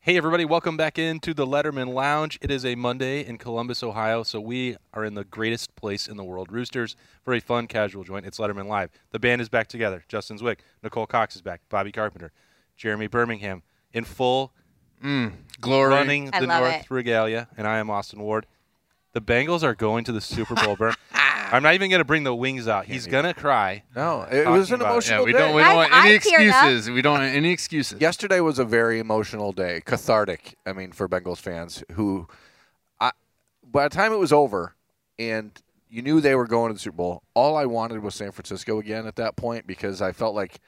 Hey, everybody. Welcome back into the Letterman Lounge. It is a Monday in Columbus, Ohio, so we are in the greatest place in the world. Roosters, very fun, casual joint. It's Letterman Live. The band is back together. Justin Zwick. Nicole Cox is back. Bobby Carpenter. Jeremy Birmingham in full glory. Running the North regalia, and I am Austin Ward. The Bengals are going to the Super Bowl. I'm not even going to bring the wings out. He's going to cry. No, it was an emotional day. We don't want any excuses. Yesterday was a very emotional day, cathartic, I mean, for Bengals fans who, by the time it was over and you knew they were going to the Super Bowl, all I wanted was San Francisco again at that point because I felt like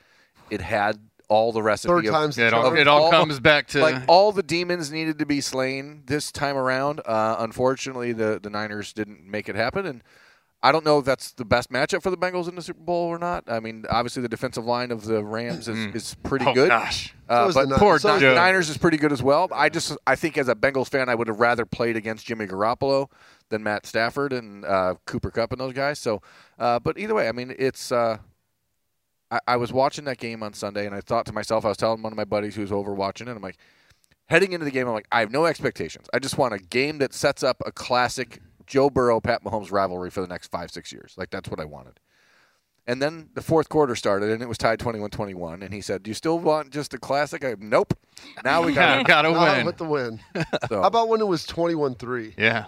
it had all the recipe. It all comes back to. Like, all the demons needed to be slain this time around. Unfortunately, the Niners didn't make it happen, and I don't know if that's the best matchup for the Bengals in the Super Bowl or not. I mean, obviously the defensive line of the Rams is pretty good. Gosh. The Niners is pretty good as well. I think as a Bengals fan, I would have rather played against Jimmy Garoppolo than Matt Stafford and Cooper Kupp and those guys. So, but either way, I mean, it's. I was watching that game on Sunday, and I thought to myself, I was telling one of my buddies who was over watching it, I'm like, heading into the game, I'm like, I have no expectations. I just want a game that sets up a classic Joe Burrow, Pat Mahomes rivalry for the next 5-6 years. Like, that's what I wanted. And then the fourth quarter started, and it was tied 21-21. And he said, "Do you still want just a classic?" Nope. Now we got to win. With the win. So, how about when it was 21-3? Yeah.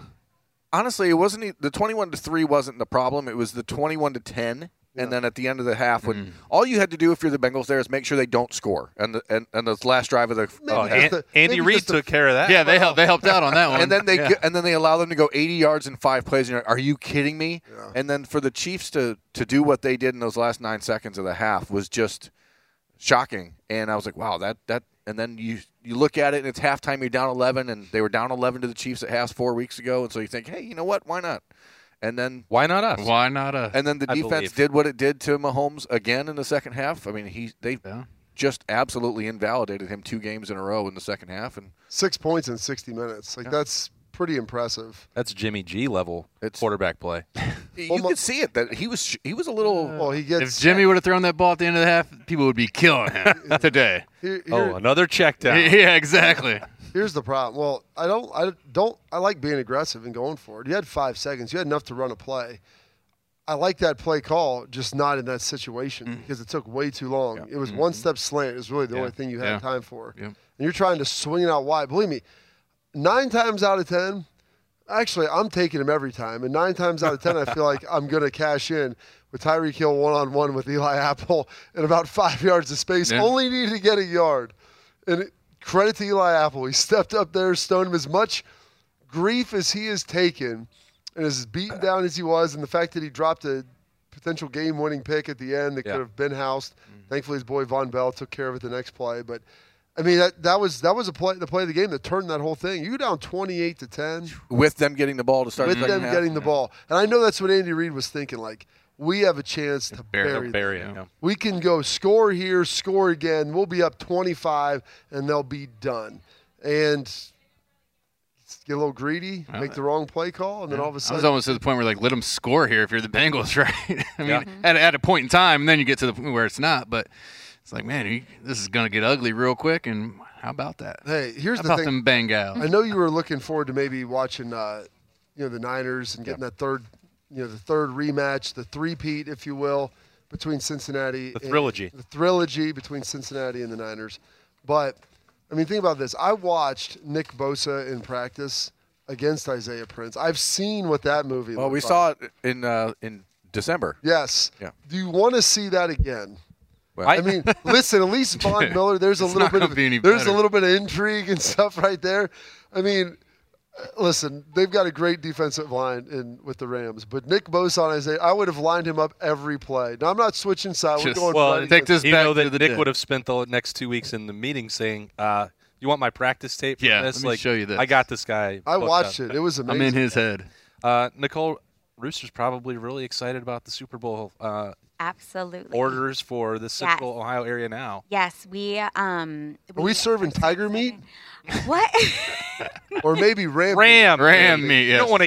Honestly, it wasn't the 21-3 wasn't the problem. It was the 21-10, and then at the end of the half, when all you had to do if you're the Bengals there is make sure they don't score. And the last drive of the Andy Reid took care of that. Yeah, they helped out on that one. And then they allow them to go 80 yards in 5 plays. And you're like, are you kidding me? Yeah. And then for the Chiefs to do what they did in those last 9 seconds of the half was just shocking. And I was like, wow, that. And then you look at it and it's halftime. You're down 11, and they were down 11 to the Chiefs at half 4 weeks ago. And so you think, hey, you know what? Why not? And then why not us? Why not us? And then the defense did what it did to Mahomes again in the second half. I mean, they just absolutely invalidated him 2 games in a row in the second half, and 6 points in 60 minutes. Like, that's pretty impressive. That's Jimmy G level quarterback play. You could see it that he was a little. If Jimmy would have thrown that ball at the end of the half, people would be killing him today. Another check down. Yeah, exactly. Here's the problem. Well, I like being aggressive and going for it. You had 5 seconds. You had enough to run a play. I like that play call, just not in that situation because it took way too long. Yeah. It was one step slant. It was really the only thing you had time for. Yeah. And you're trying to swing it out wide. Believe me, 9 times out of 10, actually, I'm taking him every time. And 9 times out of 10, I feel like I'm going to cash in with Tyreek Hill one-on-one with Eli Apple in about 5 yards of space. Yeah. Only needed to get a yard. And credit to Eli Apple. He stepped up there, stoned him. As much grief as he has taken and as beaten down as he was, and the fact that he dropped a potential game-winning pick at the end that could have been housed. Thankfully, his boy Von Bell took care of it the next play. But, I mean, that was the play of the game that turned that whole thing. You go down 28-10. With them getting the ball to start the second half. With them getting the ball. And I know that's what Andy Reid was thinking, like, we have a chance to bury them. Yeah. We can go score here, score again. We'll be up 25, and they'll be done. And get a little greedy, make the wrong play call, and then all of a sudden. I was almost to the point where, like, let them score here if you're the Bengals, right? I mean, at a point in time, and then you get to the point where it's not. But it's like, man, this is going to get ugly real quick, and how about that? Hey, here's the thing. How about them Bengals? I know you were looking forward to maybe watching the Niners and getting that third – the third rematch, the three-peat, if you will, between Cincinnati. The trilogy between Cincinnati and the Niners. But, I mean, think about this. I watched Nick Bosa in practice against Isaiah Prince. I've seen what that movie looked like. Well, we saw it in December. Yes. Yeah. Do you want to see that again? Well, I mean, listen, at least Von Miller, there's a little bit of intrigue and stuff right there. I mean, listen, they've got a great defensive line with the Rams, but Nick Bosa on Isaiah, I would have lined him up every play. Now, I'm not switching sides. We're going right. Take this back. You know that Nick would have spent the next 2 weeks in the meeting saying, You want my practice tape for this? Let me show you this. I got this guy. I watched it. It was amazing. I'm in his head. Nicole, Rooster's probably really excited about the Super Bowl absolutely orders for the Central Ohio area now. Yes, we are we serving tiger meat? What? Or maybe ram meat. Yes. You don't want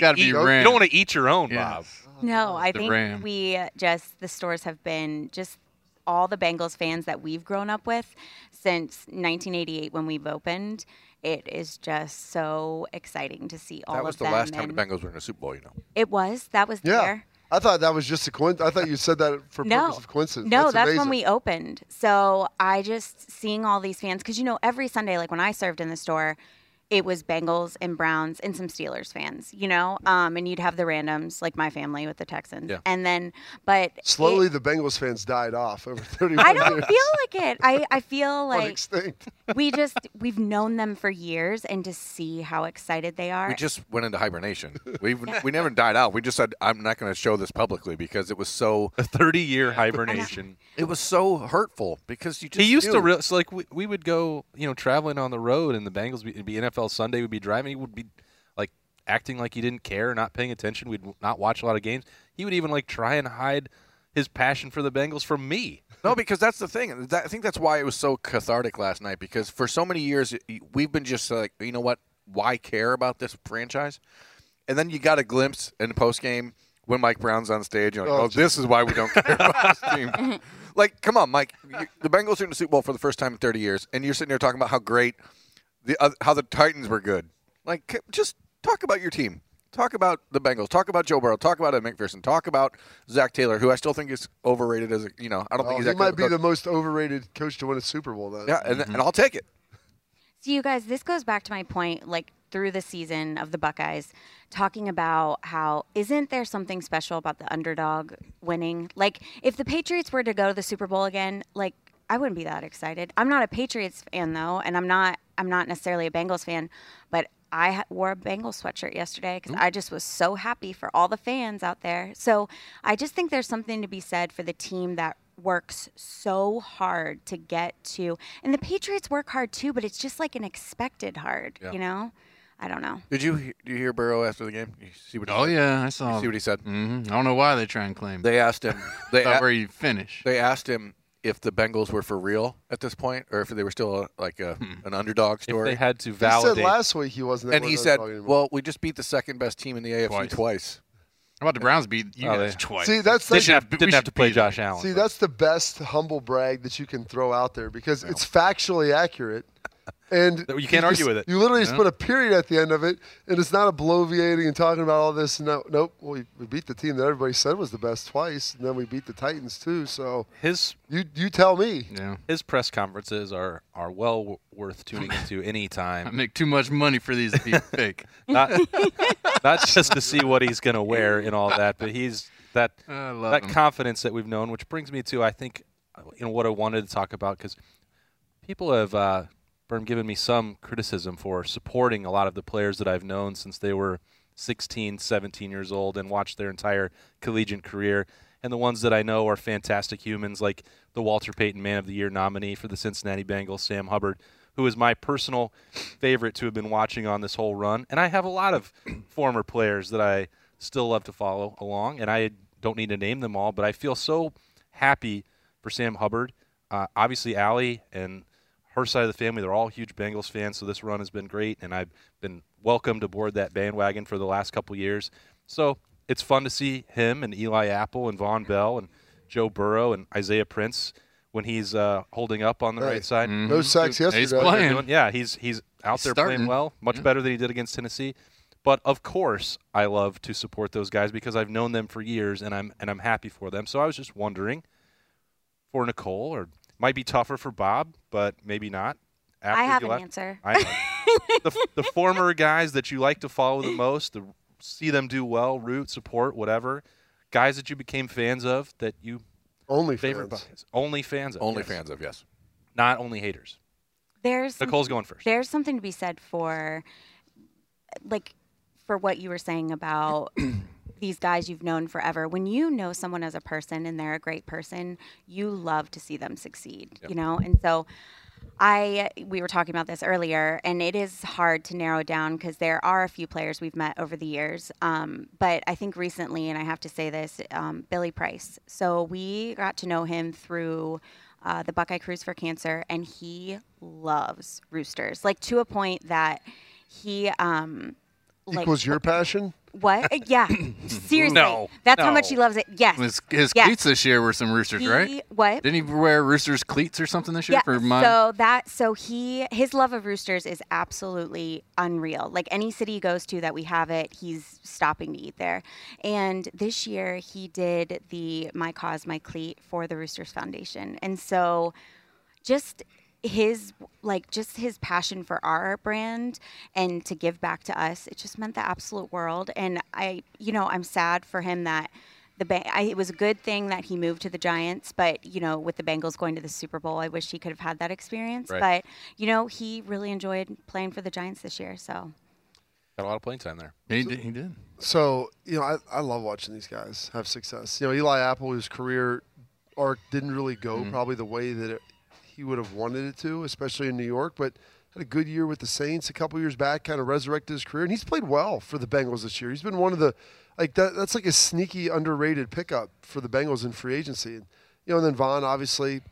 to eat your own, Bob. No, I think the stores have been just all the Bengals fans that we've grown up with since 1988 when we've opened. It is just so exciting to see all of them. That was the last time the Bengals were in a Super Bowl, you know. It was. That was the year. I thought that was just a coincidence. I thought you said that for purpose of coincidence. No, that's when we opened. So I just seeing all these fans, because, you know, every Sunday, like when I served in the store, it was Bengals and Browns and some Steelers fans, you know, and you'd have the randoms, like my family with the Texans. Yeah. And then, but slowly the Bengals fans died off over 31 years. I don't feel like it. I feel like extinct. We've known them for years, and to see how excited they are. We just went into hibernation. We never died out. We just said, I'm not going to show this publicly because it was so. A 30-year hibernation. It was so hurtful because you just. He used to real. So like we would go, you know, traveling on the road, and the Bengals would be NFL Sunday, would be driving. He would be like acting like he didn't care, not paying attention. We'd not watch a lot of games. He would even like try and hide his passion for the Bengals from me. No, because that's the thing. I think that's why it was so cathartic last night, because for so many years we've been just like, you know what, why care about this franchise? And then you got a glimpse in the postgame when Mike Brown's on stage. You're like, this is why we don't care about this team. Like, come on, Mike. The Bengals are in the Super Bowl for the first time in 30 years, and you're sitting there talking about how great – how the Titans were good. Like, just talk about your team. Talk about the Bengals. Talk about Joe Burrow. Talk about Ed McPherson. Talk about Zach Taylor, who I still think is overrated as a, you know, I don't think he's that good. He might be the most overrated coach to win a Super Bowl. Though. Yeah, and I'll take it. So, you guys, this goes back to my point, like, through the season of the Buckeyes, talking about how isn't there something special about the underdog winning? Like, if the Patriots were to go to the Super Bowl again, like, I wouldn't be that excited. I'm not a Patriots fan, though, and I'm not necessarily a Bengals fan, but I wore a Bengals sweatshirt yesterday because I just was so happy for all the fans out there. So I just think there's something to be said for the team that works so hard to get to. And the Patriots work hard, too, but it's just like an expected hard, you know? I don't know. Did you hear Burrow after the game? You see what? Yeah, I saw. You see what he said? Mm-hmm. I don't know why they try and claim. They asked him. Where you finish. They asked him if the Bengals were for real at this point, or if they were still an underdog story. If they had to validate. He said last week he wasn't. And he said, well, we just beat the second best team in the AFC twice. How about the Browns beat you guys twice? See, didn't have to play Josh Allen. See, that's the best humble brag that you can throw out there, because it's factually accurate. And you can't argue with it. You literally just put a period at the end of it, and it's not obloviating and talking about all this. No, nope. Well, we beat the team that everybody said was the best twice, and then we beat the Titans too. So you tell me. Yeah. His press conferences are well worth tuning into any time. I make too much money for these to be fake. Not just to see what he's going to wear and all that, but he's that confidence that we've known, which brings me to I think what I wanted to talk about, because people have. Berm giving me some criticism for supporting a lot of the players that I've known since they were 16, 17 years old and watched their entire collegiate career, and the ones that I know are fantastic humans, like the Walter Payton Man of the Year nominee for the Cincinnati Bengals, Sam Hubbard, who is my personal favorite to have been watching on this whole run. And I have a lot of former players that I still love to follow along, and I don't need to name them all, but I feel so happy for Sam Hubbard. Obviously, Allie and her side of the family, they're all huge Bengals fans, so this run has been great, and I've been welcomed aboard that bandwagon for the last couple years. So it's fun to see him and Eli Apple and Von Bell and Joe Burrow and Isaiah Prince when he's holding up on the right side. Mm-hmm. No sacks yesterday. He's playing. He's out there playing well, much better than he did against Tennessee. But, of course, I love to support those guys because I've known them for years, and I'm happy for them. So I was just wondering, for Nicole or – might be tougher for Bob, but maybe not. After I have an answer. I know. The former guys that you like to follow the most, see them do well, root, support, whatever. Guys that you became fans of that you only favorite fans. Only fans of. Only fans of, yes. Not only haters. Nicole's going first. There's something to be said for, like, for what you were saying about these guys you've known forever. When you know someone as a person and they're a great person, you love to see them succeed, you know? And so We were talking about this earlier, and it is hard to narrow down because there are a few players we've met over the years. But I think recently, and I have to say this, Billy Price. So we got to know him through the Buckeye Cruise for Cancer, and he loves roosters, like to a point that he equals your passion. What? Yeah. Seriously. No. That's how much he loves it. Yes. His cleats this year were some roosters, right? What? Didn't he wear roosters cleats or something this year? Yeah. His love of roosters is absolutely unreal. Like any city he goes to that we have it, he's stopping to eat there. And this year he did the My Cause, My Cleat for the Roosters Foundation. And so his passion for our brand and to give back to us, it just meant the absolute world. And I'm sad for him that it was a good thing that he moved to the Giants, but with the Bengals going to the Super Bowl, I wish he could have had that experience. Right. But he really enjoyed playing for the Giants this year, so got a lot of playing time there. He did. So I love watching these guys have success. Eli Apple, his career arc didn't really go probably the way that he would have wanted it to, especially in New York, but had a good year with the Saints a couple years back, kind of resurrected his career, and he's played well for the Bengals this year. He's been one of the – that's like a sneaky, underrated pickup for the Bengals in free agency. And, and then Von, obviously,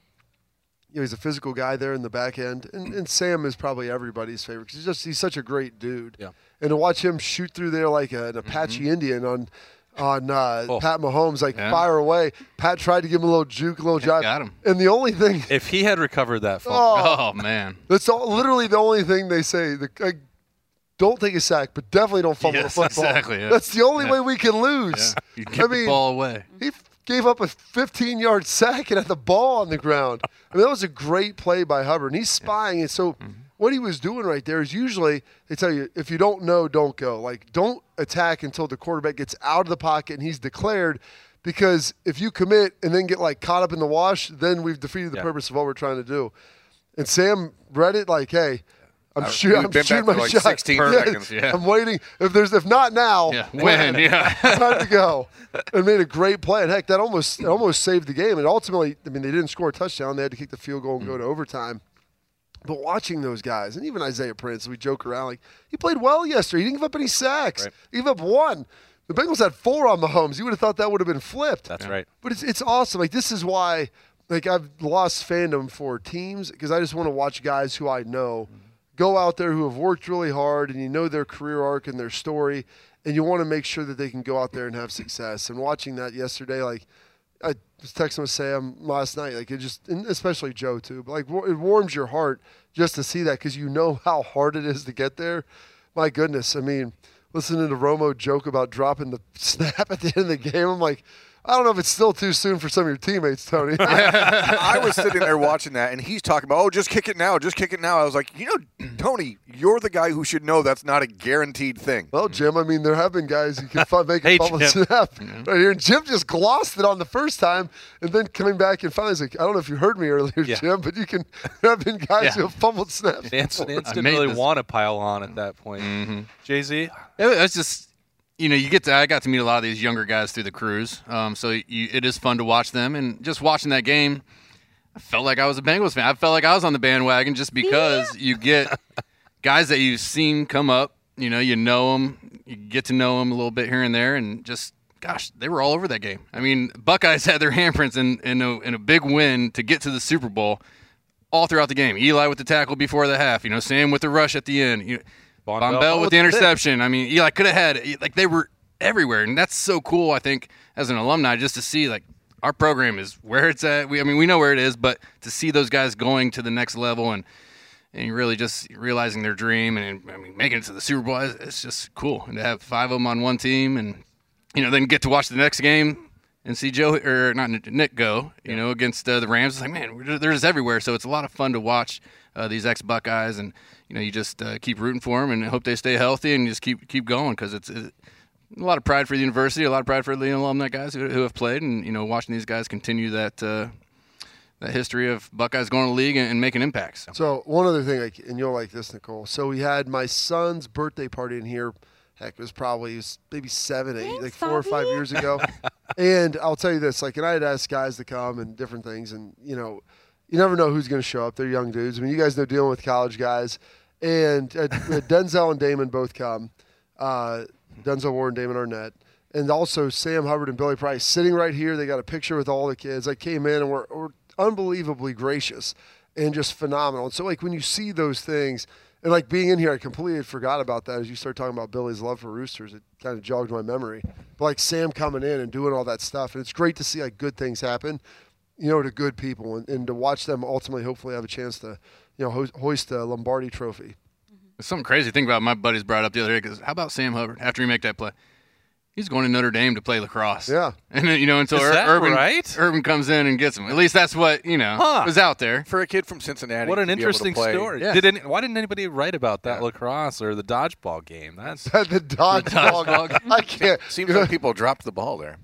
he's a physical guy there in the back end, and Sam is probably everybody's favorite because he's such a great dude. Yeah. And to watch him shoot through there like an Apache Indian on Pat Mahomes, fire away. Pat tried to give him a little juke, a little jive. Got him. And the only thing... If he had recovered that fall. Oh, man. That's literally the only thing they say. Don't take a sack, but definitely don't fumble the football. Exactly. Yeah. That's the only way we can lose. Yeah. You give the ball away. He gave up a 15-yard sack and had the ball on the ground. That was a great play by Hubbard. And he's spying. And so what he was doing right there is usually they tell you, if you don't know, don't go. Like, don't attack until the quarterback gets out of the pocket and he's declared, because if you commit and then get caught up in the wash, then we've defeated the purpose of what we're trying to do. And Sam read it like, hey, I'm shooting my shot. 16 seconds, I'm waiting. If not now, when? Yeah. Time to go. And made a great play. And heck, that almost saved the game. And ultimately, they didn't score a touchdown. They had to kick the field goal and go to overtime. But watching those guys, and even Isaiah Prince, we joke around, he played well yesterday. He didn't give up any sacks. Right. He gave up one. The Bengals had four on Mahomes. You would have thought that would have been flipped. That's right. But it's awesome. This is why, I've lost fandom for teams, because I just want to watch guys who I know go out there who have worked really hard, and their career arc and their story, and you want to make sure that they can go out there and have success. And watching that yesterday, I was texting with Sam last night, and especially Joe too, but it warms your heart just to see that, because how hard it is to get there. My goodness, listening to Romo joke about dropping the snap at the end of the game, I'm like, I don't know if it's still too soon for some of your teammates, Tony. I was sitting there watching that, and he's talking about, just kick it now, just kick it now. I was like, Tony, you're the guy who should know that's not a guaranteed thing. Well, Jim, there have been guys who can make a fumble snap right here. And Jim just glossed it on the first time, and then coming back and finally, he's like, I don't know if you heard me earlier, Jim, but there have been guys who have fumbled snaps. Nance didn't really want to pile on at that point. Mm-hmm. Jay-Z? That's just... I got to meet a lot of these younger guys through the cruise, so it is fun to watch them. And just watching that game, I felt like I was a Bengals fan. I felt like I was on the bandwagon just because you get guys that you've seen come up, you get to know them a little bit here and there, and just, gosh, they were all over that game. Buckeyes had their handprints in a big win to get to the Super Bowl all throughout the game. Eli with the tackle before the half, Sam with the rush at the end, Von Bell with the interception. Eli could have had – they were everywhere. And that's so cool, I think, as an alumni, just to see, our program is where it's at. We know where it is, but to see those guys going to the next level and really just realizing their dream and making it to the Super Bowl, it's just cool. And to have five of them on one team and, then get to watch the next game and see Joe – or not Nick go, against the Rams. It's like, man, they're just everywhere. So it's a lot of fun to watch these ex-Buckeyes and – you just keep rooting for them and hope they stay healthy and just keep going, because it's a lot of pride for the university, a lot of pride for the alumni guys who have played, and watching these guys continue that history of Buckeyes going to the league and making impacts. So one other thing, and you'll like this, Nicole. So we had my son's birthday party in here. Heck, it was probably maybe 7, 8, 4 or 5 years ago. And I'll tell you this, and I had asked guys to come and different things, and you never know who's going to show up. They're young dudes. I mean, you guys know dealing with college guys. And Denzel and Damon both come. Denzel Warren, Damon Arnett. And also Sam Hubbard and Billy Price sitting right here. They got a picture with all the kids. I came in and were unbelievably gracious and just phenomenal. And so, like, when you see those things, and, like, being in here, I completely forgot about that. As you start talking about Billy's love for Roosters, it kind of jogged my memory. But, like, Sam coming in and doing all that stuff. And it's great to see, like, good things happen, you know, to good people, and to watch them ultimately hopefully have a chance to, you know, hoist the Lombardi trophy. It's something crazy to think about. My buddies brought it up the other day, because how about Sam Hubbard after he make that play? He's going to Notre Dame to play lacrosse. Yeah. And then, you know, until Urban comes in and gets him. At least that's what, you know, was out there. For a kid from Cincinnati. What an interesting story. Yeah. Why didn't anybody write about that lacrosse or the dodgeball game? That's the dodgeball game. I can't. Seems like people dropped the ball there.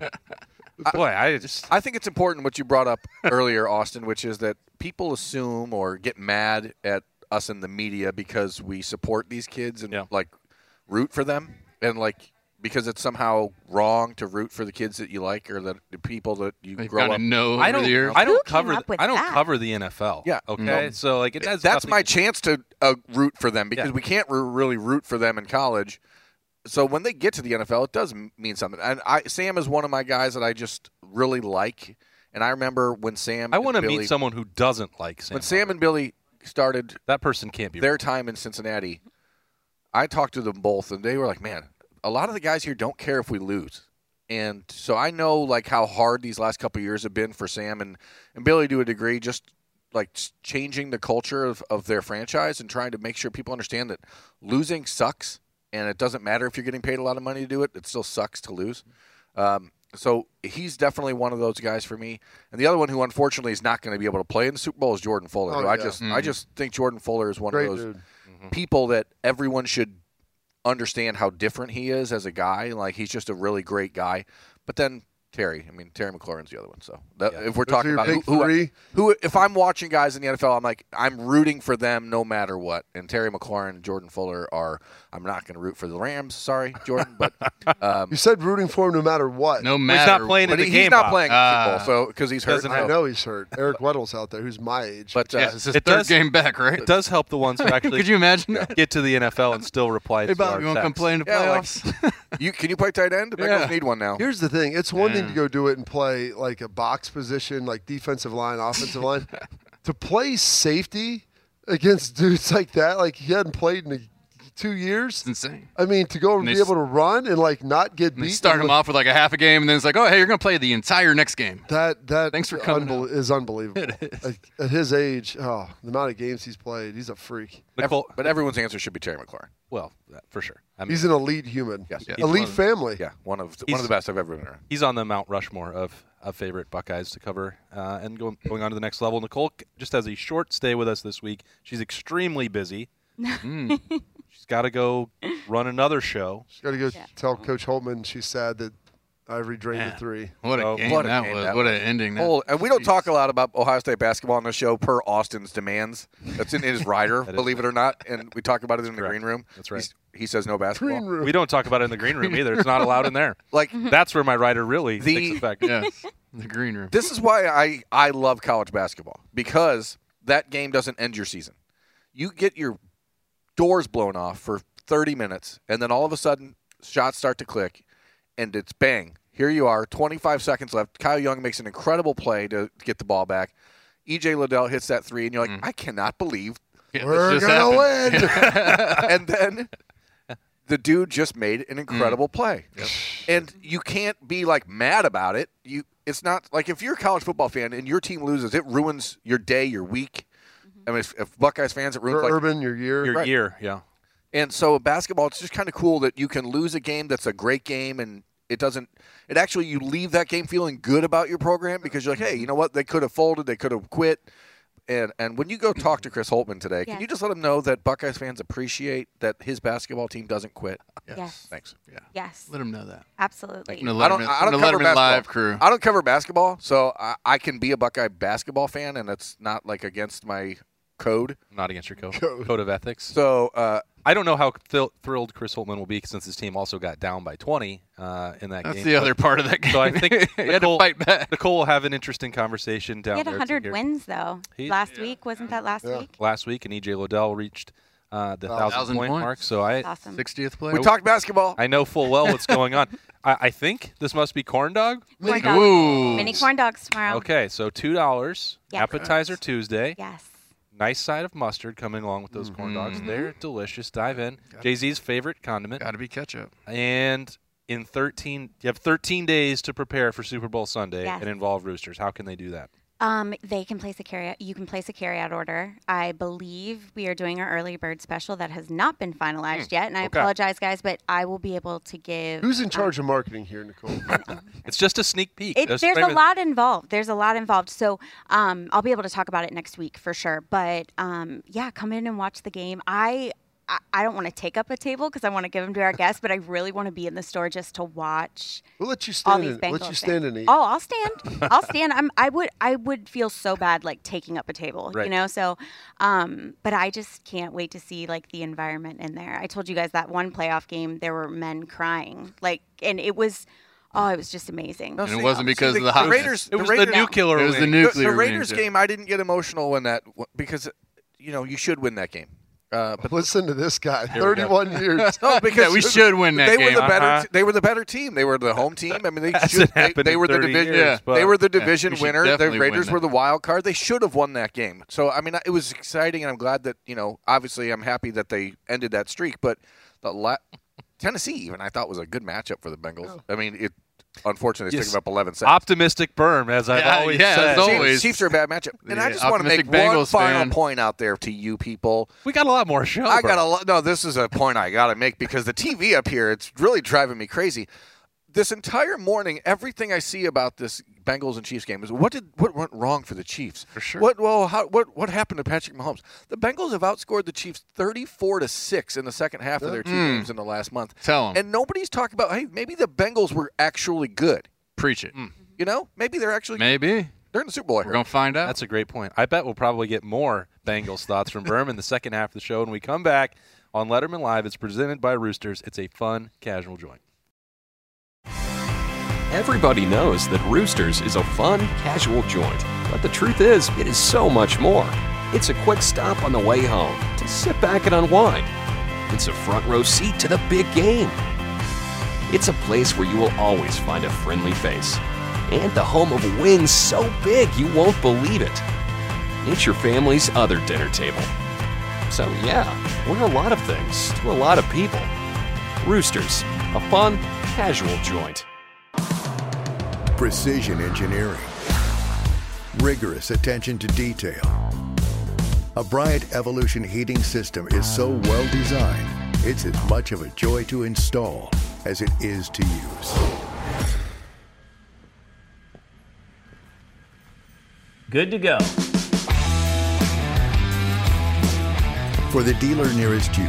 Boy, I think it's important what you brought up earlier, Austin, which is that people assume or get mad at us in the media because we support these kids and, like, root for them. And, like, because it's somehow wrong to root for the kids that you like or the people that you grow up. I don't cover the NFL. Yeah. Okay. No. So like that's my chance to root for them, because we can't really root for them in college. So when they get to the NFL, it does mean something. And Sam is one of my guys that I just really like. And I remember when Sam. I want to meet someone who doesn't like Sam. When Sam and Billy started, that person can't be their time in Cincinnati. I talked to them both, and they were like, "Man, a lot of the guys here don't care if we lose." And so I know, like, how hard these last couple of years have been for Sam and Billy to a degree, just, like, changing the culture of their franchise and trying to make sure people understand that losing sucks, and it doesn't matter if you're getting paid a lot of money to do it. It still sucks to lose. So he's definitely one of those guys for me. And the other one who, unfortunately, is not going to be able to play in the Super Bowl is Jordan Fuller. Oh, yeah. I just think Jordan Fuller is one of those people that everyone should understand how different he is as a guy. Like, he's just a really great guy. But then Terry McLaurin's the other one. So if we're talking about who, if I'm watching guys in the NFL, I'm like, I'm rooting for them no matter what. And Terry McLaurin and Jordan Fuller are. I'm not going to root for the Rams. Sorry, Jordan. But you said rooting for him no matter what. No matter. He's not playing in the game. He's not playing football, so because he's hurt. I know he's hurt. Eric Weddle's out there, who's my age. But it's his third game back, right? It does help the ones who actually could you imagine get to the NFL and still reply to our text. You won't complain to playoffs. Like, can you play tight end? Bengals need one now. Here's the thing. It's one thing to go do it and play like a box position, like defensive line, offensive line. To play safety against dudes like that, like he hadn't played in 2 years. It's insane. I mean, to go and be able to run and like not get beat. Start him off with like a half a game, and then it's like, oh, hey, you're going to play the entire next game. That thanks for coming is unbelievable. It is. Like, at his age, the amount of games he's played, he's a freak. But everyone's answer should be Terry McLaurin. Well, for sure. I mean, he's an elite human. Yes. Yeah. Elite family. Yeah, one of the best I've ever been around. He's on the Mount Rushmore of favorite Buckeyes to cover and going on to the next level. Nicole just has a short stay with us this week. She's extremely busy. She's got to go run another show. She's got to go tell Coach Holtman she's sad that Ivory drained the three. What a game that was. What an ending. And we don't talk a lot about Ohio State basketball on the show per Austin's demands. That's in his rider, believe it or not. And we talk about it in the green room. That's right. He says no basketball. Green room. We don't talk about it in the green room either. It's not allowed in there. Like that's where my rider really takes effect. Yes, the green room. This is why I love college basketball, because that game doesn't end your season. You get your doors blown off for 30 minutes, and then all of a sudden shots start to click, and it's bang. Here you are, 25 seconds left. Kyle Young makes an incredible play to get the ball back. E.J. Liddell hits that three, and you're like, I cannot believe we're going to win. And then the dude just made an incredible play. Yep. And you can't be, like, mad about it. It's not – like, if you're a college football fan and your team loses, it ruins your day, your week. I mean, if Buckeyes fans, it ruins, like, Urban, your year. Your year, yeah. And so basketball, it's just kind of cool that you can lose a game that's a great game and – It actually, you leave that game feeling good about your program, because you're like, hey, you know what? They could have folded. They could have quit. And when you go talk to Chris Holtman today, can you just let him know that Buckeyes fans appreciate that his basketball team doesn't quit? Yes. Thanks. Yeah. Yes. Let him know that. Absolutely. I don't cover basketball. Live crew. I don't cover basketball, so I can be a Buckeye basketball fan, and it's not, like, against my code. Not against your code of ethics. So I don't know how thrilled Chris Holtmann will be since his team also got down by 20 in that game. That's the other part of that game. So I think Nicole, had to fight back. Nicole will have an interesting conversation down there. He had 100 wins, though. Last week. Wasn't that last week? Last week, and E.J. Liddell reached the 1,000-point mark. So I, awesome. 60th play. We talked basketball. I know full well what's going on. I think this must be corn dog. Mini corn dogs tomorrow. Okay, so $2. Yes. Appetizer Tuesday. Yes. Nice side of mustard coming along with those corn dogs. They're delicious. Dive in. Jay-Z's favorite condiment. Got to be ketchup. And in 13 days to prepare for Super Bowl Sunday and involve Roosters. How can they do that? They can place a carryout. You can place a carryout order. I believe we are doing our early bird special that has not been finalized yet, and I apologize, guys, but I will be able to give. Who's in charge of marketing here, Nicole? It's just a sneak peek. There's a lot involved. There's a lot involved, so I'll be able to talk about it next week for sure. But come in and watch the game. I don't want to take up a table because I want to give them to our guests, but I really want to be in the store just to watch. We'll let you stand. And eat. Oh, I'll stand. I'll stand. I would feel so bad like taking up a table, you know. So, but I just can't wait to see like the environment in there. I told you guys that one playoff game there were men crying, like, and it was. Oh, it was just amazing. No, and it wasn't because of the hot. It was the nuclear. It was the nuclear. The Raiders game. I didn't get emotional when that because, you know, you should win that game. But listen to this guy, 31 years. No, because we should win that game. They were the better team. They were the home team. I mean, they were the division. Years, they were the division winner. The Raiders were the wild card. They should have won that game. So I mean, it was exciting, and I'm glad that obviously, I'm happy that they ended that streak. But Tennessee, even I thought was a good matchup for the Bengals. Oh. I mean, it. Unfortunately, it's taking up 11 seconds. Optimistic berm, as I've always said. Chiefs are a bad matchup. And I just want to make one final point out there to you people. We got a lot more show. No, this is a point I got to make because the TV up here, it's really driving me crazy. This entire morning, everything I see about this Bengals and Chiefs game is what went wrong for the Chiefs? For sure. What happened to Patrick Mahomes? The Bengals have outscored the Chiefs 34-6 in the second half of their two games in the last month. Tell them. And nobody's talking about, hey, maybe the Bengals were actually good. Preach it. Mm. You know, maybe they're actually good. They're in the Super Bowl. We're going to find out. That's a great point. I bet we'll probably get more Bengals thoughts from Berman in the second half of the show. When we come back on Letterman Live, it's presented by Roosters. It's a fun, casual joint. Everybody knows that Roosters is a fun, casual joint, but the truth is, it is so much more. It's a quick stop on the way home to sit back and unwind. It's a front row seat to the big game. It's a place where you will always find a friendly face, and the home of wings so big you won't believe it. It's your family's other dinner table. So yeah, we're a lot of things to a lot of people. Roosters, a fun, casual joint. Precision engineering, rigorous attention to detail. A Bryant Evolution heating system is so well designed, it's as much of a joy to install as it is to use. Good to go. For the dealer nearest you,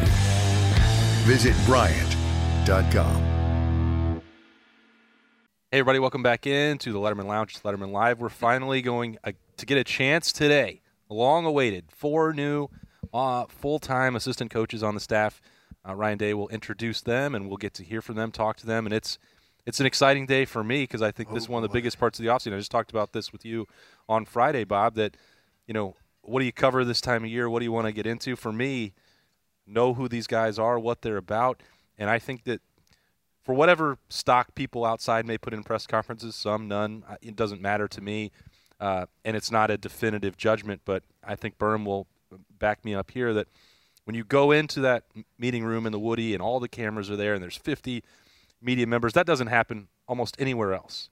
visit Bryant.com. Hey, everybody, welcome back into the Letterman Lounge. It's Letterman Live. We're finally going to get a chance today, long-awaited, 4 new full-time assistant coaches on the staff. Ryan Day will introduce them, and we'll get to hear from them, talk to them. And it's an exciting day for me because I think this is one of the biggest parts of the offseason. I just talked about this with you on Friday, Bob, that, what do you cover this time of year? What do you want to get into? For me, know who these guys are, what they're about, and I think that for whatever stock people outside may put in press conferences, some, none, it doesn't matter to me, and it's not a definitive judgment, but I think Berm will back me up here that when you go into that meeting room in the Woody and all the cameras are there and there's 50 media members, that doesn't happen almost anywhere else.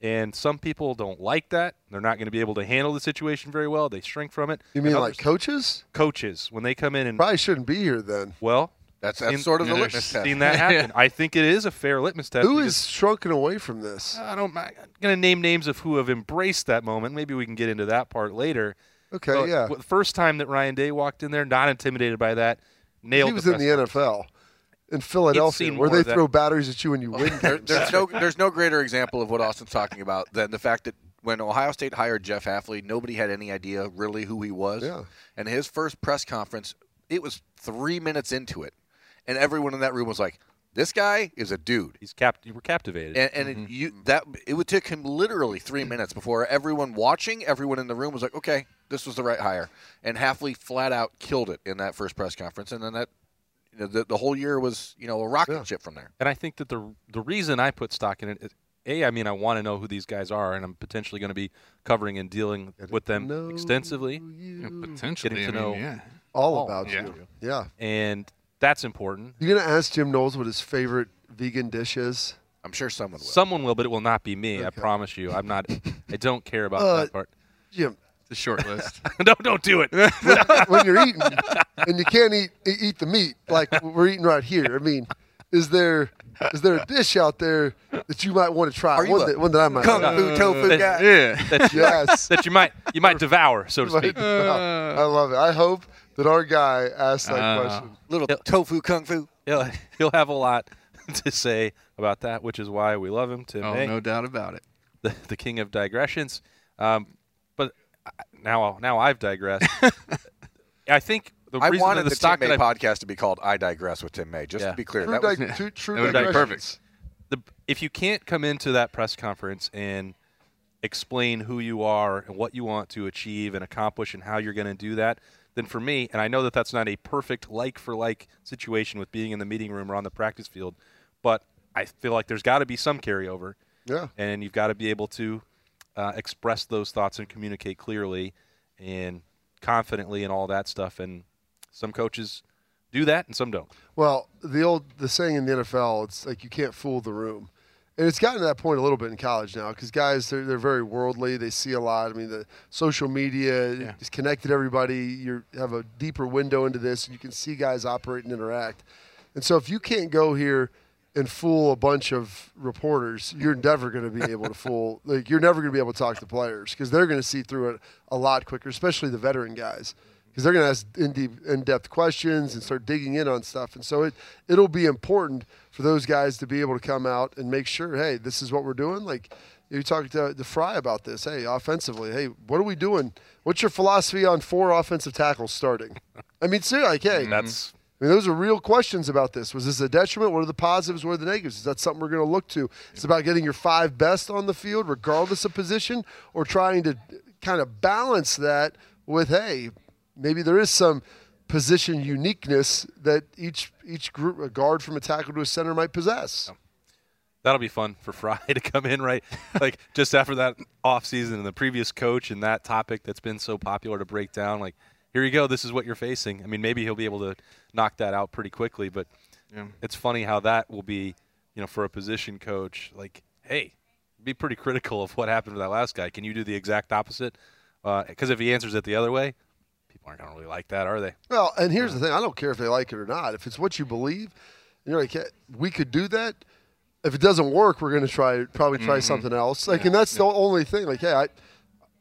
And some people don't like that. They're not going to be able to handle the situation very well. They shrink from it. You mean like coaches? Coaches. When they come in and – probably shouldn't be here then. Well – That's sort of the litmus test. Seen that happen. Yeah. I think it is a fair litmus test. Who is shrunken away from this? I'm going to name names of who have embraced that moment. Maybe we can get into that part later. Okay, so the first time that Ryan Day walked in there, not intimidated by that, nailed it. He was in the NFL in Philadelphia where they throw batteries at you and you win. There's no greater example of what Austin's talking about than the fact that when Ohio State hired Jeff Hafley, nobody had any idea really who he was. Yeah. And his first press conference, it was 3 minutes into it. and everyone in that room was like, this guy is a dude. He's you were captivated. And it would take him literally 3 minutes before everyone watching, everyone in the room was like, okay, this was the right hire. And Hafley flat out killed it in that first press conference. And then that, you know, the whole year was, you know, a rocket ship from there. And I think that the reason I put stock in it is, I mean, I want to know who these guys are, and I'm potentially going to be covering and dealing with them extensively. Yeah, potentially. Getting to know all about you. Yeah. And that's important. You're going to ask Jim Knowles what his favorite vegan dish is? I'm sure someone will. Someone will, but it will not be me. Okay. I promise you. I'm not. I don't care about that part. Jim. It's a short list. No, don't do it. When you're eating, and you can't eat the meat like we're eating right here. I mean, is there a dish out there that you might want to try? One that I might kung fu tofu guy. Yeah. That you might devour, so to speak. I love it. I hope that our guy asked that question. Little tofu kung fu. He'll have a lot to say about that, which is why we love him. No doubt about it. The king of digressions. But now I've digressed. I think. I wanted the Tim May podcast to be called "I Digress" with Tim May. Just to be clear, that was perfect. If you can't come into that press conference and explain who you are and what you want to achieve and accomplish and how you're going to do that, then for me, and I know that that's not a perfect like-for-like situation with being in the meeting room or on the practice field, but I feel like there's got to be some carryover. Yeah, and you've got to be able to express those thoughts and communicate clearly and confidently and all that stuff. And some coaches do that and some don't. Well, the saying in the NFL, it's like you can't fool the room. And it's gotten to that point a little bit in college now because guys, they're very worldly. They see a lot. I mean, the social media has connected everybody. You have a deeper window into this, and you can see guys operate and interact. And so if you can't go here and fool a bunch of reporters, you're never going to be able to fool. Like, you're never going to be able to talk to players because they're going to see through it a lot quicker, especially the veteran guys. Because they're going to ask in-depth questions and start digging in on stuff. And so it'll be important for those guys to be able to come out and make sure, hey, this is what we're doing. Like, you talked to Fry about this. Hey, offensively, hey, what are we doing? What's your philosophy on 4 offensive tackles starting? I mean, seriously, like, hey, those are real questions about this. Was this a detriment? What are the positives? What are the negatives? Is that something we're going to look to? It's about getting your 5 best on the field regardless of position, or trying to kind of balance that with, hey, maybe there is some position uniqueness that each group, a guard from a tackle to a center, might possess. That'll be fun for Fry to come in, right? Like, just after that offseason and the previous coach and that topic that's been so popular to break down, like, here you go, this is what you're facing. I mean, maybe he'll be able to knock that out pretty quickly, but it's funny how that will be, you know, for a position coach, like, hey, be pretty critical of what happened to that last guy. Can you do the exact opposite? Because if he answers it the other way, aren't going to really like that, are they? Well, and here's the thing. I don't care if they like it or not. If it's what you believe, you're like, hey, we could do that. If it doesn't work, we're going to probably try something else. Like, and that's the only thing. Like, hey,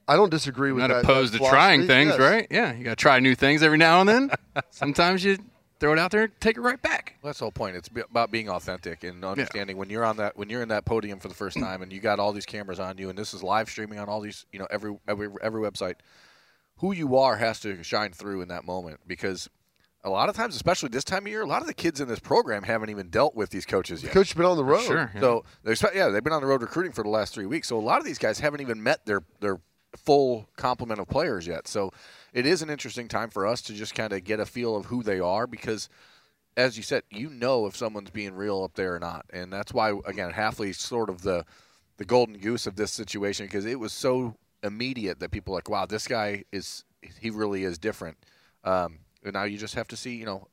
I don't disagree with that. Not opposed to trying things, right? Yeah, you got to try new things every now and then. Sometimes you throw it out there and take it right back. Well, that's the whole point. It's about being authentic and understanding when you're in that podium for the first time and you got all these cameras on you and this is live streaming on all these, you know, every website. Who you are has to shine through in that moment, because a lot of times, especially this time of year, a lot of the kids in this program haven't even dealt with these coaches yet. The coach has been on the road. Sure, so they've been on the road recruiting for the last 3 weeks. So a lot of these guys haven't even met their full complement of players yet. So it is an interesting time for us to just kind of get a feel of who they are, because as you said, you know if someone's being real up there or not. And that's why, again, Hafley's sort of the golden goose of this situation, because it was so – immediate that people are like, wow, this guy really is different. And now you just have to see, you know,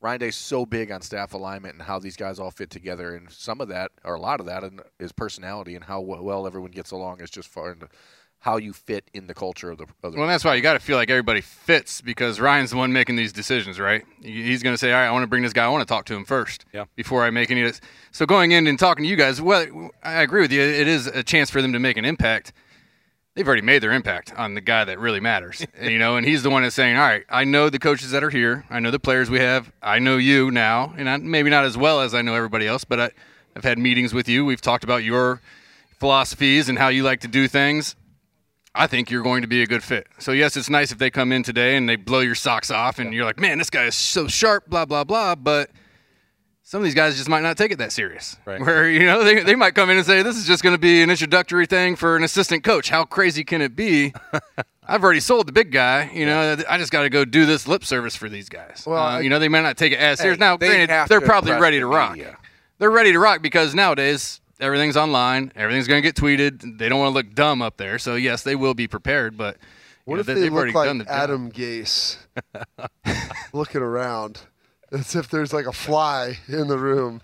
Ryan Day's so big on staff alignment and how these guys all fit together, and some of that, or a lot of that, is personality and how well everyone gets along. It's just far into how you fit in the culture of the other. Well, that's why you got to feel like everybody fits, because Ryan's the one making these decisions, right? He's going to say, all right, I want to bring this guy. I want to talk to him first before I make any of this. So going in and talking to you guys, well, I agree with you. It is a chance for them to make an impact. They've already made their impact on the guy that really matters, you know, and he's the one that's saying, all right, I know the coaches that are here. I know the players we have. I know you now, and maybe not as well as I know everybody else, but I've had meetings with you. We've talked about your philosophies and how you like to do things. I think you're going to be a good fit. So, yes, it's nice if they come in today and they blow your socks off and you're like, man, this guy is so sharp, blah, blah, blah, but – some of these guys just might not take it that serious. Right. Where, you know, they might come in and say, this is just going to be an introductory thing for an assistant coach. How crazy can it be? I've already sold the big guy. You know, I just got to go do this lip service for these guys. Well, you know, they may not take it as serious. Now, granted, they're probably ready to rock. They're ready to rock because nowadays everything's online. Everything's going to get tweeted. They don't want to look dumb up there. So, yes, they will be prepared, but – what if they look like Adam Gase looking around? As if there's like a fly in the room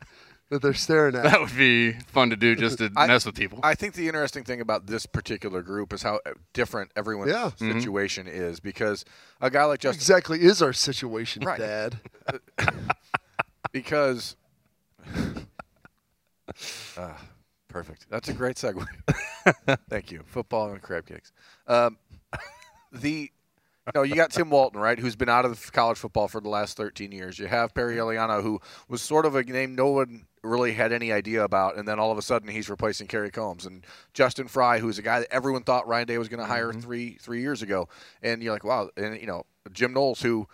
that they're staring at. That would be fun to do just to mess with people. I think the interesting thing about this particular group is how different everyone's situation is, because a guy like Justin. Exactly is our situation, right. Dad. Because. Perfect. That's a great segue. Thank you. Football and crab cakes. You got Tim Walton, right, who's been out of college football for the last 13 years. You have Perry Eliano, who was sort of a name no one really had any idea about, and then all of a sudden he's replacing Kerry Combs. And Justin Fry, who's a guy that everyone thought Ryan Day was going to hire three years ago. And you're like, wow. And, you know, Jim Knowles, who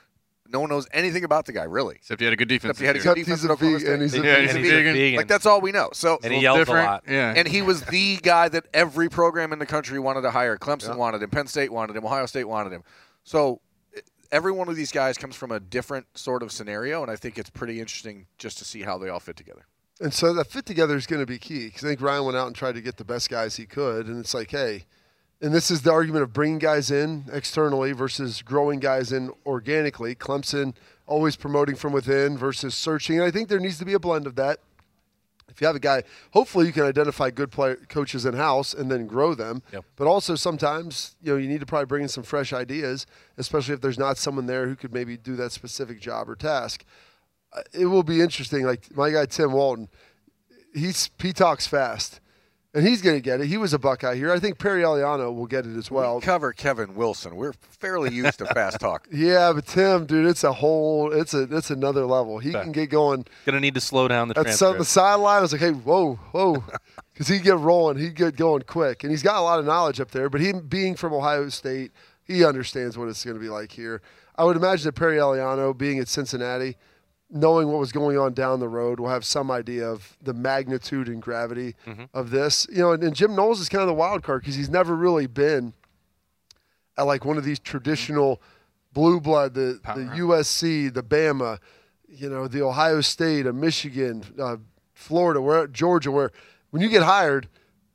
no one knows anything about the guy, really. Except he had a good defense. He's a vegan. Like, that's all we know. So, and he yelled a lot. Yeah. And he was the guy that every program in the country wanted to hire. Clemson wanted him. Penn State wanted him. Ohio State wanted him. So every one of these guys comes from a different sort of scenario, and I think it's pretty interesting just to see how they all fit together. And so that fit together is going to be key, because I think Ryan went out and tried to get the best guys he could, and it's like, hey – and this is the argument of bringing guys in externally versus growing guys in organically. Clemson always promoting from within versus searching. And I think there needs to be a blend of that. If you have a guy, hopefully you can identify good coaches in-house and then grow them. Yep. But also sometimes, you know, you need to probably bring in some fresh ideas, especially if there's not someone there who could maybe do that specific job or task. It will be interesting. Like my guy Tim Walton, he talks fast. And he's going to get it. He was a Buckeye here. I think Perry Eliano will get it as well. We cover Kevin Wilson. We're fairly used to fast talk. Yeah, but Tim, dude, it's another level. He can get going. Going to need to slow down the transcript. The sideline, I was like, hey, whoa. Because he'd get rolling. He'd get going quick. And he's got a lot of knowledge up there. But him being from Ohio State, he understands what it's going to be like here. I would imagine that Perry Eliano, being at Cincinnati, knowing what was going on down the road, we'll have some idea of the magnitude and gravity of this. You know, and Jim Knowles is kind of the wild card because he's never really been at like one of these traditional blue blood, the USC, the Bama, you know, the Ohio State, Michigan, Florida, Georgia, where when you get hired,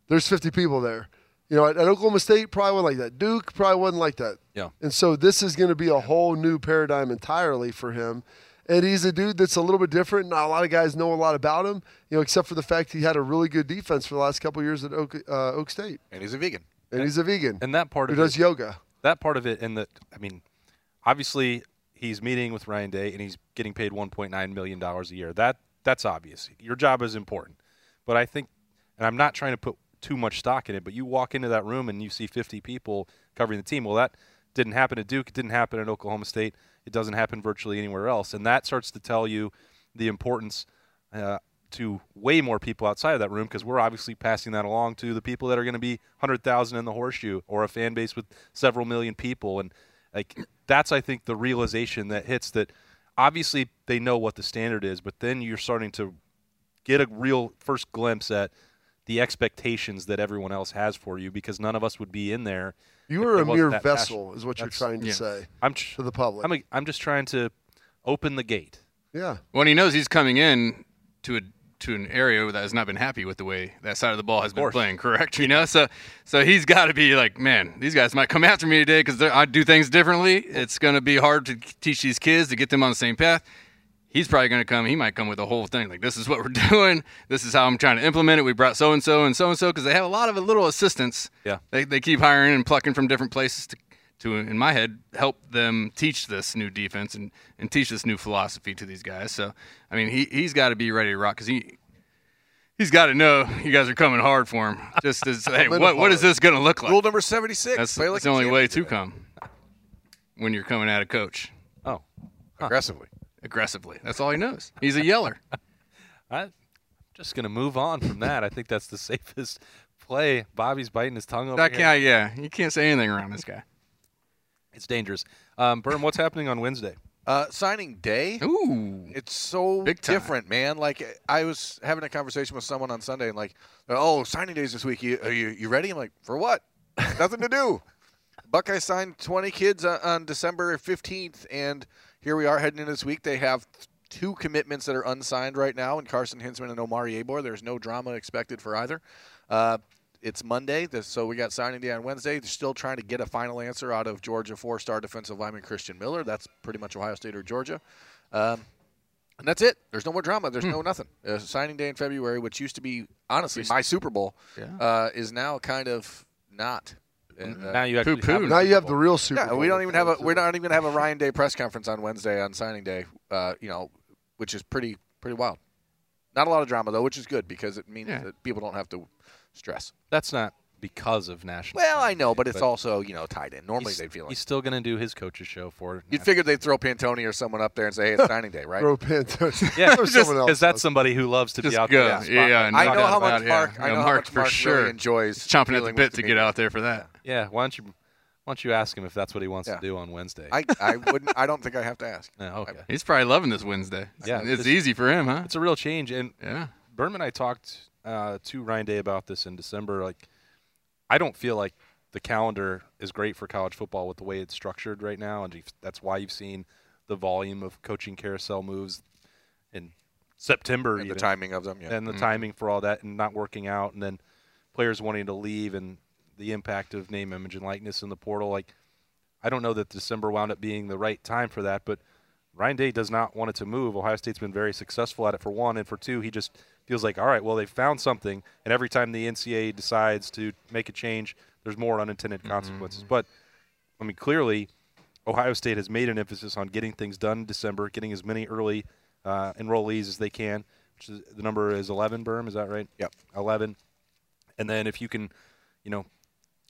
there's 50 people there. You know, at Oklahoma State, probably wasn't like that. Duke probably wasn't like that. Yeah. And so this is going to be a whole new paradigm entirely for him. And he's a dude that's a little bit different. Not a lot of guys know a lot about him, you know, except for the fact he had a really good defense for the last couple of years at Oak State. And he's a vegan. And that part of it. Who does yoga. That part of it. And obviously he's meeting with Ryan Day and he's getting paid $1.9 million a year. That's obvious. Your job is important. But I think, and I'm not trying to put too much stock in it, but you walk into that room and you see 50 people covering the team. Well, that didn't happen at Duke. It didn't happen at Oklahoma State. It doesn't happen virtually anywhere else. And that starts to tell you the importance to way more people outside of that room, because we're obviously passing that along to the people that are going to be 100,000 in the horseshoe or a fan base with several million people. And that's, I think, the realization that hits that obviously they know what the standard is, but then you're starting to get a real first glimpse at the expectations that everyone else has for you, because none of us would be in there. You are a mere vessel, passion. Is what you're trying to say to the public. I'm just trying to open the gate. Yeah. When he knows he's coming in to an area that has not been happy with the way that side of the ball has been playing, correct? You know, so he's got to be like, man, these guys might come after me today because I do things differently. It's going to be hard to teach these kids to get them on the same path. He's probably going to come. He might come with a whole thing. Like, this is what we're doing. This is how I'm trying to implement it. We brought so-and-so and so-and-so, because they have a lot of little assistants. Yeah. They keep hiring and plucking from different places to, in my head, help them teach this new defense and teach this new philosophy to these guys. So, I mean, he's got to be ready to rock, because he's got to know you guys are coming hard for him. Just as, hey, what is this going to look like? Rule number 76. That's the only way to come when you're coming at a coach. Oh, huh. Aggressively. That's all he knows. He's a yeller. I'm just going to move on from that. I think that's the safest play. Bobby's biting his tongue over here. Yeah, you can't say anything around this guy. It's dangerous. Berm, what's happening on Wednesday? Signing day. Ooh, it's so different, man. Like, I was having a conversation with someone on Sunday, and like, oh, signing day's this week. Are you ready? I'm like, for what? Nothing to do. Buckeyes signed 20 kids on December 15th, and here we are heading into this week. They have two commitments that are unsigned right now, and Carson Hintzman and Omari Abor. There's no drama expected for either. It's Monday, so we got signing day on Wednesday. They're still trying to get a final answer out of Georgia four-star defensive lineman Christian Miller. That's pretty much Ohio State or Georgia. And that's it. There's no more drama. There's no nothing. Signing day in February, which used to be, honestly, my Super Bowl, is now kind of not. Now you actually have the real Super Bowl. We don't even have a Ryan Day press conference on Wednesday on signing day, which is pretty wild. Not a lot of drama, though, which is good because it means that people don't have to stress. That's not because of national. Well, I know, but it's also tied in. Normally they feel like he's still going to do his coach's show for. You figured they'd throw Pantone or someone up there and say, "Hey, it's signing day, right?" Throw Pantone, because that's somebody who loves to just be out there. Yeah, I know how much Mark. I know Mark for sure enjoys chomping at the bit to get out there for that. Yeah, why don't you ask him if that's what he wants to do on Wednesday? I wouldn't. I don't think I have to ask. No, okay. He's probably loving this Wednesday. Yeah, it's easy for him, huh? It's a real change, and Berman and I talked to Ryan Day about this in December. Like, I don't feel like the calendar is great for college football with the way it's structured right now, and that's why you've seen the volume of coaching carousel moves in September and the timing of them, and the timing for all that, and not working out, and then players wanting to leave, and the impact of name, image, and likeness in the portal. Like, I don't know that December wound up being the right time for that, but Ryan Day does not want it to move. Ohio State's been very successful at it, for one, and for two, he just feels like, all right, well, they found something, and every time the NCAA decides to make a change, there's more unintended consequences. But, I mean, clearly Ohio State has made an emphasis on getting things done in December, getting as many early enrollees as they can, which is, the number is 11, Berm, is that right? Yep. 11. And then if you can,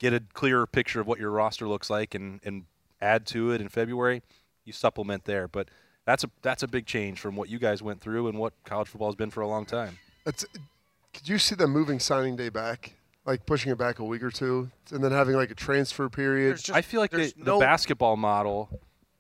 get a clearer picture of what your roster looks like and add to it in February, you supplement there. But that's a big change from what you guys went through and what college football has been for a long time. Could you see them moving signing day back, like pushing it back a week or two, and then having like a transfer period? I feel like the basketball model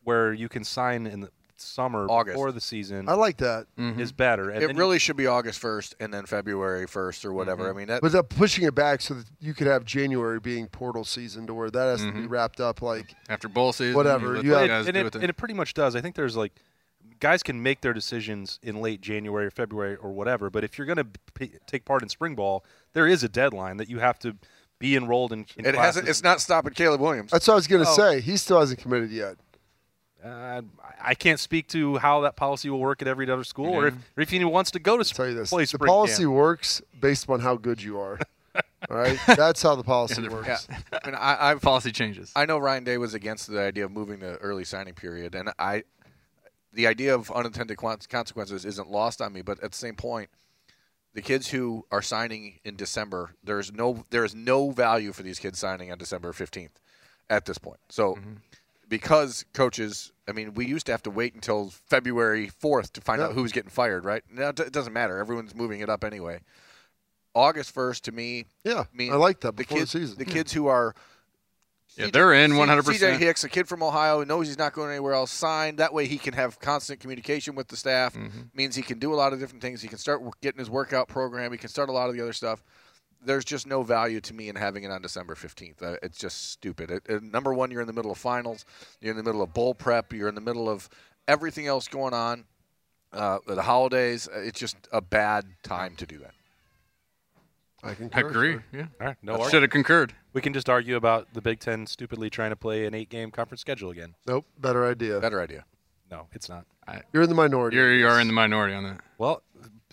where you can sign in the summer before the season. I like that. Is better. And it really should be August 1st and then February 1st or whatever. I mean, but they're pushing it back so that you could have January being portal season to where that has to be wrapped up like after bowl season. Whatever. It pretty much does. I think there's like guys can make their decisions in late January or February or whatever, but if you're going to take part in spring ball, there is a deadline that you have to be enrolled in it classes. It's not stopping Caleb Williams. That's what I was going to say. He still hasn't committed yet. I can't speak to how that policy will work at every other school, or if he wants to go to play this. The policy works based upon how good you are. All right, that's how the policy works. Yeah. I mean, policy changes. I know Ryan Day was against the idea of moving the early signing period, and the idea of unintended consequences isn't lost on me. But at the same point, the kids who are signing in December, there is no value for these kids signing on December 15th at this point. So. Because coaches, I mean, we used to have to wait until February 4th to find out who's getting fired, right? Now it doesn't matter. Everyone's moving it up anyway. August 1st to me, means I like that before the season. The kids who are, they're in 100%. CJ Hicks, a kid from Ohio, who knows he's not going anywhere else, signed. That way, he can have constant communication with the staff. Means he can do a lot of different things. He can start getting his workout program. He can start a lot of the other stuff. There's just no value to me in having it on December 15th. It's just stupid. Number one, you're in the middle of finals. You're in the middle of bowl prep. You're in the middle of everything else going on, the holidays. It's just a bad time to do that. I agree. Sure. Yeah. All right. No, I should have concurred. We can just argue about the Big Ten stupidly trying to play an 8-game conference schedule again. Nope. Better idea. Better idea. No, it's not. You're in the minority. You are in the minority on that. Well,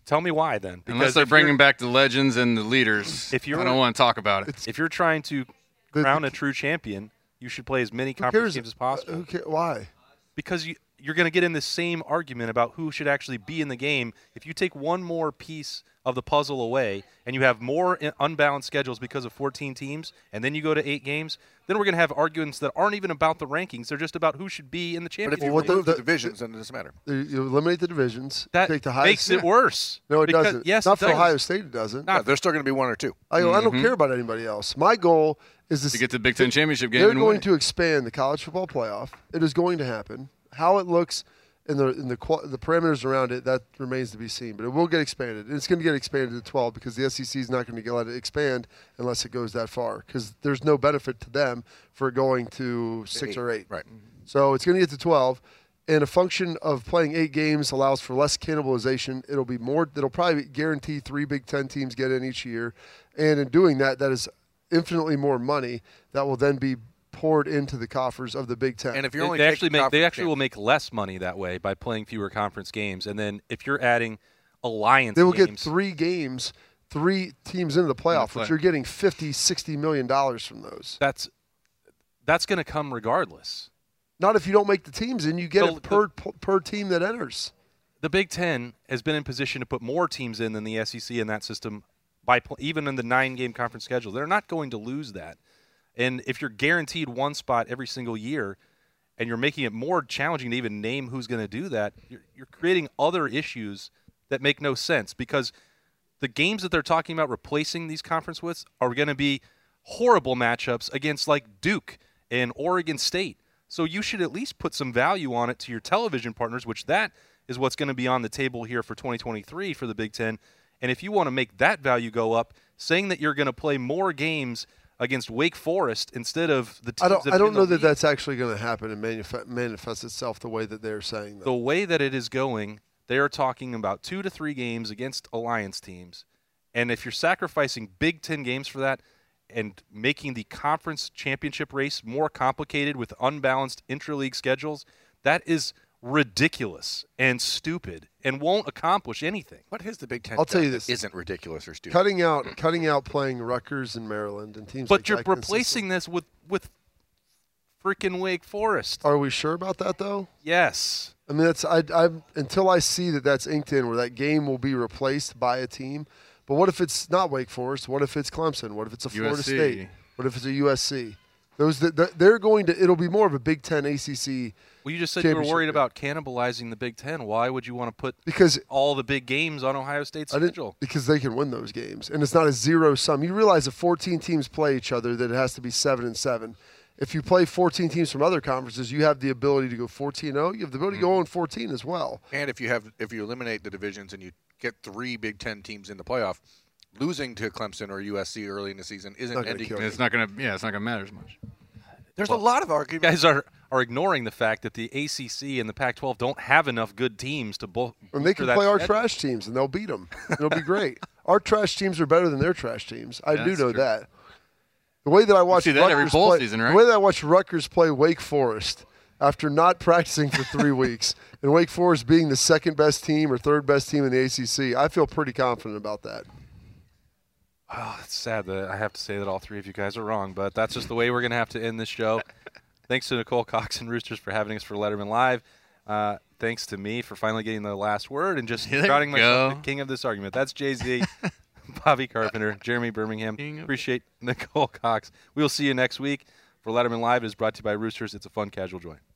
tell me why, then. Because unless they're bringing back the legends and the leaders, I don't want to talk about it. If you're trying to crown a true champion, you should play as many conference games as possible. Why? Because you're going to get in the same argument about who should actually be in the game. If you take one more piece of the puzzle away and you have more unbalanced schedules because of 14 teams and then you go to 8 games, then we're going to have arguments that aren't even about the rankings. They're just about who should be in the championship. But if you remove the divisions, then it doesn't matter. You eliminate the divisions. That take the makes it worse. No, it doesn't. Yes, not for Ohio State, it doesn't. No, they're still going to be 1 or 2. I don't care about anybody else. My goal is to get to the Big Ten championship game. They're going to expand the college football playoff. It is going to happen. How it looks and the parameters around it, that remains to be seen. But it will get expanded. And it's going to get expanded to 12 because the SEC is not going to let it expand unless it goes that far because there's no benefit to them for going to 6 or 8. Right. So it's going to get to 12. And a function of playing 8 games allows for less cannibalization. It'll be more. It'll probably guarantee 3 Big Ten teams get in each year. And in doing that, that is infinitely more money that will then be poured into the coffers of the Big Ten. And if you're only they actually will make less money that way by playing fewer conference games. And then if you're adding alliance games. They will get 3 games, 3 teams into the playoff, which you're getting $50, $60 million from those. That's going to come regardless. Not if you don't make the teams, and you get it per team that enters. The Big Ten has been in position to put more teams in than the SEC in that system, even in the 9-game conference schedule. They're not going to lose that. And if you're guaranteed one spot every single year and you're making it more challenging to even name who's going to do that, you're creating other issues that make no sense because the games that they're talking about replacing these conference with are going to be horrible matchups against like Duke and Oregon State. So you should at least put some value on it to your television partners, which that is what's going to be on the table here for 2023 for the Big Ten. And if you want to make that value go up, saying that you're going to play more games against Wake Forest instead of the teams that I don't know that that's actually going to happen and manifest itself the way that they're saying that. The way that it is going, they are talking about 2 to 3 games against alliance teams. And if you're sacrificing Big Ten games for that, and making the conference championship race more complicated with unbalanced interleague schedules, that is ridiculous and stupid and won't accomplish anything. What has the Big Ten done that isn't ridiculous or stupid? Cutting out playing Rutgers and Maryland and teams like that. But you're replacing this with freaking Wake Forest. Are we sure about that, though? Yes. I mean, until I see that that's inked in where that game will be replaced by a team – but what if it's not Wake Forest? What if it's Clemson? What if it's a Florida State? What if it's a USC? Those they're going to. It'll be more of a Big Ten ACC. Well, you just said you were worried about cannibalizing the Big Ten. Why would you want to put all the big games on Ohio State's schedule? Because they can win those games, and it's not a zero sum. You realize if 14 teams play each other, that it has to be 7-7. If you play 14 teams from other conferences, you have the ability to go 14-0. You have the ability to go 0-14 as well. And if you eliminate the divisions and you get 3 Big Ten teams in the playoff, losing to Clemson or USC early in the season isn't ending. It's not going to matter as much. There's a lot of argument. Guys are ignoring the fact that the ACC and the Pac-12 don't have enough good teams to both. And they can play our trash teams, and they'll beat them. It'll be great. Our trash teams are better than their trash teams. I do know that. The way that I watched Rutgers play Wake Forest after not practicing for 3 weeks and Wake Forest being the second best team or third best team in the ACC, I feel pretty confident about that. Oh, it's sad that I have to say that all 3 of you guys are wrong, but that's just the way we're going to have to end this show. Thanks to Nicole Cox and Roosters for having us for Letterman Live. Thanks to me for finally getting the last word and just crowning myself the king of this argument. That's Jay-Z. Bobby Carpenter, Jeremy Birmingham. Appreciate Nicole Cox. We'll see you next week. For Letterman Live, it is brought to you by Roosters. It's a fun, casual joint.